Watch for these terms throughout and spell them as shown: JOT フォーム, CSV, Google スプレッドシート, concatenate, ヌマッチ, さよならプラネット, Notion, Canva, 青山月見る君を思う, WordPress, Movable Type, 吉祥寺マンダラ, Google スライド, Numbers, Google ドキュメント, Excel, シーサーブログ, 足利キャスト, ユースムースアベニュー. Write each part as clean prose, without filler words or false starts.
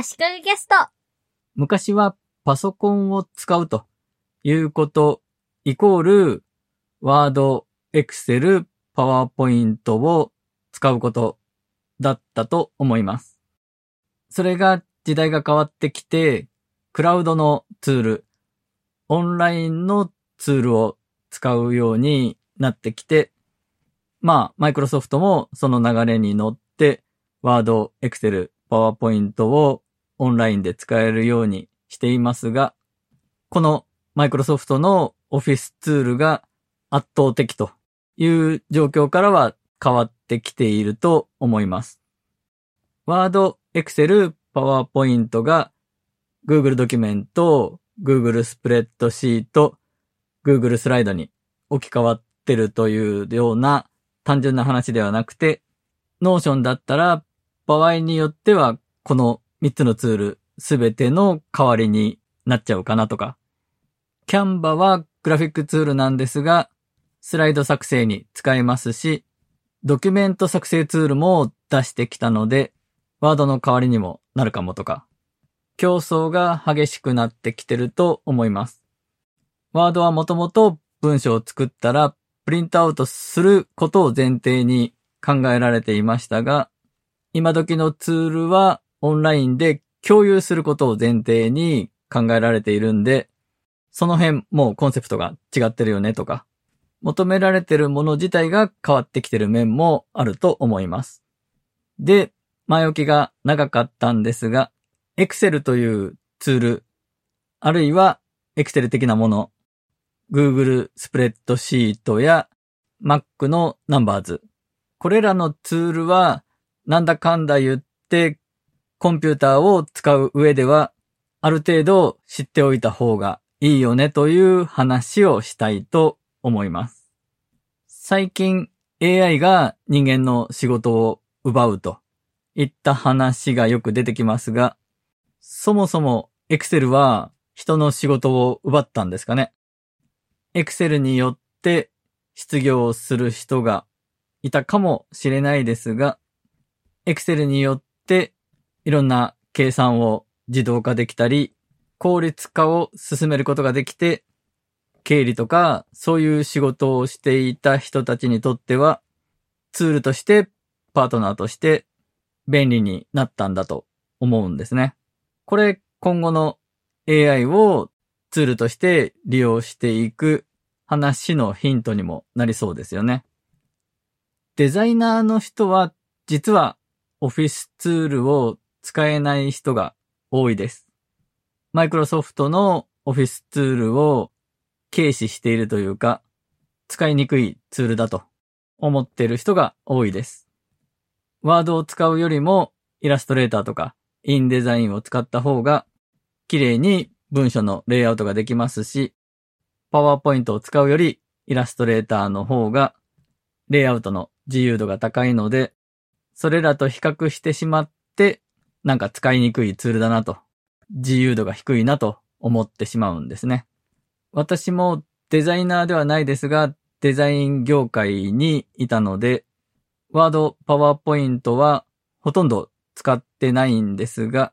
足利キャスト。昔はパソコンを使うということイコールワード、エクセル、パワーポイントを使うことだったと思います。それが時代が変わってきて、クラウドのツール、オンラインのツールを使うようになってきて、マイクロソフトもその流れに乗って、ワード、エクセル、パワーポイントをオンラインで使えるようにしていますが、このマイクロソフトのオフィスツールが圧倒的という状況からは変わってきていると思います。ワード、エクセル、パワーポイントが Google ドキュメント、Google スプレッドシート、Google スライドに置き換わってるというような単純な話ではなくて、Notion だったら場合によってはこの3つのツールすべての代わりになっちゃうかなとか、Canva はグラフィックツールなんですが、スライド作成に使えますし、ドキュメント作成ツールも出してきたので、ワードの代わりにもなるかもとか、競争が激しくなってきてると思います。ワードはもともと文章を作ったらプリントアウトすることを前提に考えられていましたが、今時のツールはオンラインで共有することを前提に考えられているんで、その辺もうコンセプトが違ってるよねとか、求められてるもの自体が変わってきてる面もあると思います。で、前置きが長かったんですが、Excel というツール、あるいは Excel 的なもの、Google スプレッドシートや Mac の Numbers、これらのツールはなんだかんだ言ってコンピューターを使う上ではある程度知っておいた方がいいよねという話をしたいと思います。最近 AI が人間の仕事を奪うといった話がよく出てきますが、そもそも Excel は人の仕事を奪ったんですかね。Excel によって失業する人がいたかもしれないですが、Excel によっていろんな計算を自動化できたり、効率化を進めることができて、経理とかそういう仕事をしていた人たちにとっては、ツールとしてパートナーとして便利になったんだと思うんですね。これ今後の AI をツールとして利用していく話のヒントにもなりそうですよね。デザイナーの人は実はオフィスツールを使えない人が多いです。マイクロソフトのオフィスツールを軽視しているというか、使いにくいツールだと思っている人が多いです。ワードを使うよりもイラストレーターとかインデザインを使った方が綺麗に文書のレイアウトができますし、パワーポイントを使うよりイラストレーターの方がレイアウトの自由度が高いので、それらと比較してしまってなんか使いにくいツールだなと、自由度が低いなと思ってしまうんですね。私もデザイナーではないですが、デザイン業界にいたので、ワード、パワーポイントはほとんど使ってないんですが、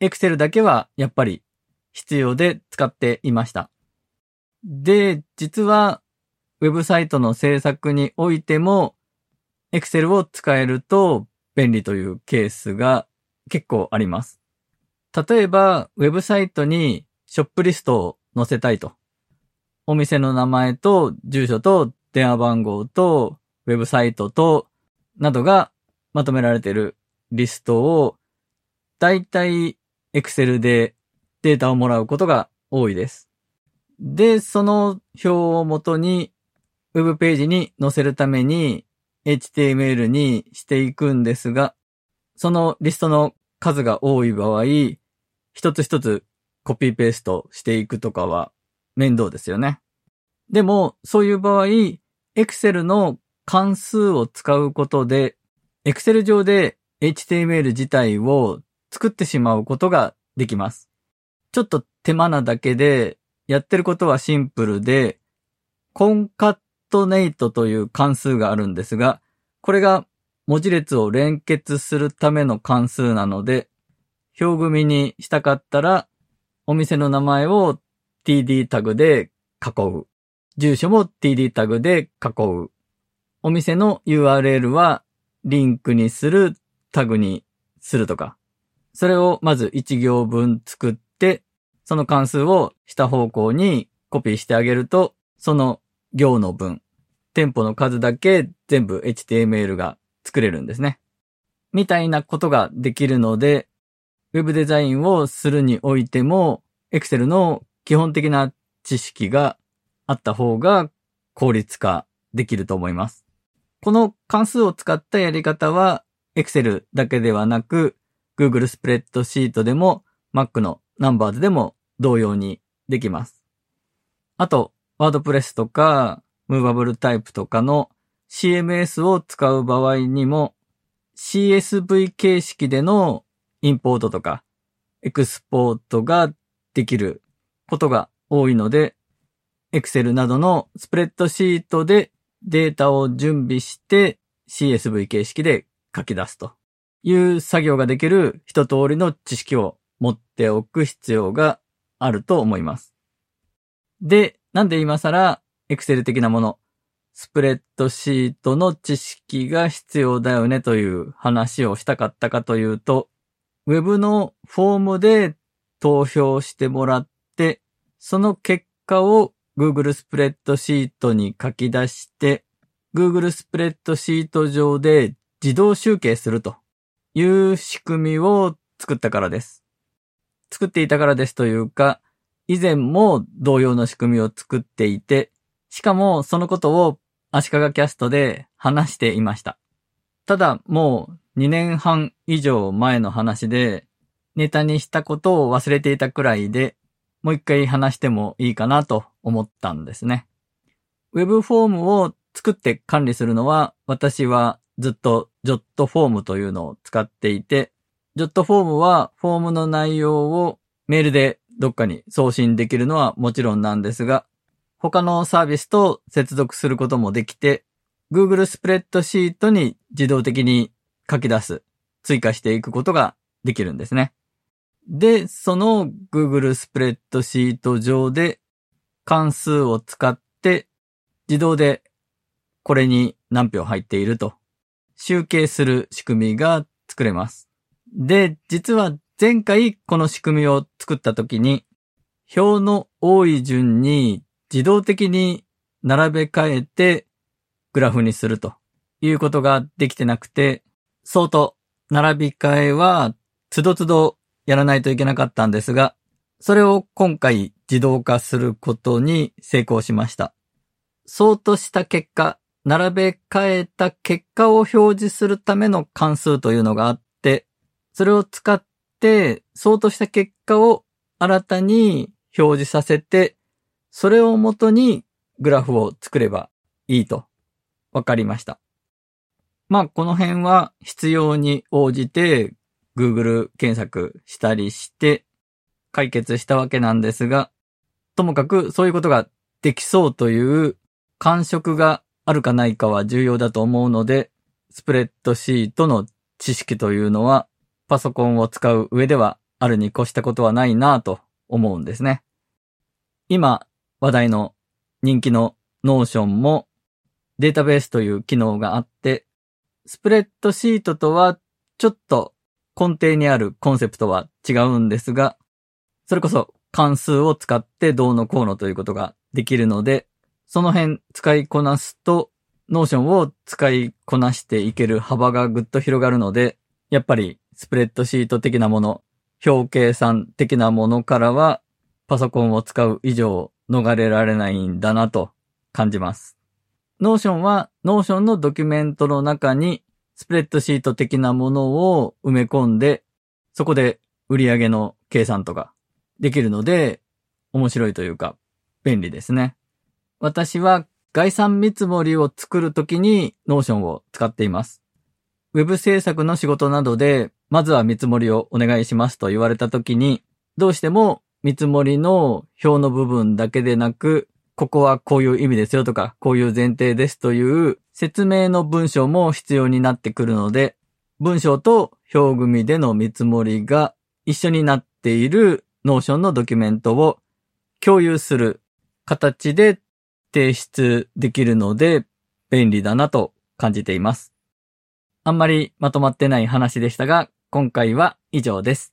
Excel だけはやっぱり必要で使っていました。で、実はウェブサイトの制作においても Excel を使えると便利というケースが結構あります。例えばウェブサイトにショップリストを載せたいと、お店の名前と住所と電話番号とウェブサイトとなどがまとめられているリストをだいたい Excel でデータをもらうことが多いです。で、その表をもとにウェブページに載せるために HTML にしていくんですが、そのリストの数が多い場合、一つ一つコピーペーストしていくとかは面倒ですよね。でもそういう場合、Excel の関数を使うことで Excel 上で HTML 自体を作ってしまうことができます。ちょっと手間なだけで、やってることはシンプルで、concatenate という関数があるんですが、これが文字列を連結するための関数なので、表組にしたかったら、お店の名前を TD タグで囲う。住所も TD タグで囲う。お店の URL はリンクにする、タグにするとか。それをまず1行分作って、その関数を下方向にコピーしてあげると、その行の分、店舗の数だけ全部 HTML が作れるんですね。みたいなことができるので、ウェブデザインをするにおいても、Excel の基本的な知識があった方が効率化できると思います。この関数を使ったやり方は、Excel だけではなく、Google スプレッドシートでも Mac の Numbers でも同様にできます。あと、WordPress とか Movable Type とかの CMS を使う場合にも CSV 形式でのインポートとかエクスポートができることが多いので、Excel などのスプレッドシートでデータを準備して CSV 形式で書き出すという作業ができる一通りの知識を持っておく必要があると思います。で、なんで今更 Excel 的なもの、スプレッドシートの知識が必要だよねという話をしたかったかというと、ウェブのフォームで投票してもらって、その結果を Google スプレッドシートに書き出して、Google スプレッドシート上で自動集計するという仕組みを作ったからです。作っていたからですというか、以前も同様の仕組みを作っていて、しかもそのことを足利キャストで話していました。ただもう2年半以上前の話で、ネタにしたことを忘れていたくらいで、もう一回話してもいいかなと思ったんですね。ウェブフォームを作って管理するのは、私はずっと JOT フォームというのを使っていて、JOT フォームはフォームの内容をメールでどっかに送信できるのはもちろんなんですが、他のサービスと接続することもできて、Google スプレッドシートに自動的に書き出す、追加していくことができるんですね。で、その Google スプレッドシート上で関数を使って自動でこれに何票入っていると集計する仕組みが作れます。で、実は前回この仕組みを作った時に表の多い順に自動的に並べ替えてグラフにするということができてなくて、ソート並び替えはつどつどやらないといけなかったんですが、それを今回自動化することに成功しました。ソートした結果、並べ替えた結果を表示するための関数というのがあって、それを使ってソートした結果を新たに表示させて、それをもとにグラフを作ればいいと分かりました。まあこの辺は必要に応じて Google 検索したりして解決したわけなんですが、ともかくそういうことができそうという感触があるかないかは重要だと思うので、スプレッドシートの知識というのはパソコンを使う上ではあるに越したことはないなぁと思うんですね。今話題の人気の Notion もデータベースという機能があって、スプレッドシートとはちょっと根底にあるコンセプトは違うんですが、それこそ関数を使ってどうのこうのということができるので、その辺使いこなすと、Notion を使いこなしていける幅がぐっと広がるので、やっぱりスプレッドシート的なもの、表計算的なものからは、パソコンを使う以上逃れられないんだなと感じます。Notion は Notion のドキュメントの中にスプレッドシート的なものを埋め込んで、そこで売り上げの計算とかできるので、面白いというか便利ですね。私は概算見積もりを作るときに Notion を使っています。ウェブ制作の仕事などで、まずは見積もりをお願いしますと言われたときに、どうしても見積もりの表の部分だけでなく、ここはこういう意味ですよとか、こういう前提ですという説明の文章も必要になってくるので、文章と表組での見積もりが一緒になっている Notion のドキュメントを共有する形で提出できるので便利だなと感じています。あんまりまとまってない話でしたが、今回は以上です。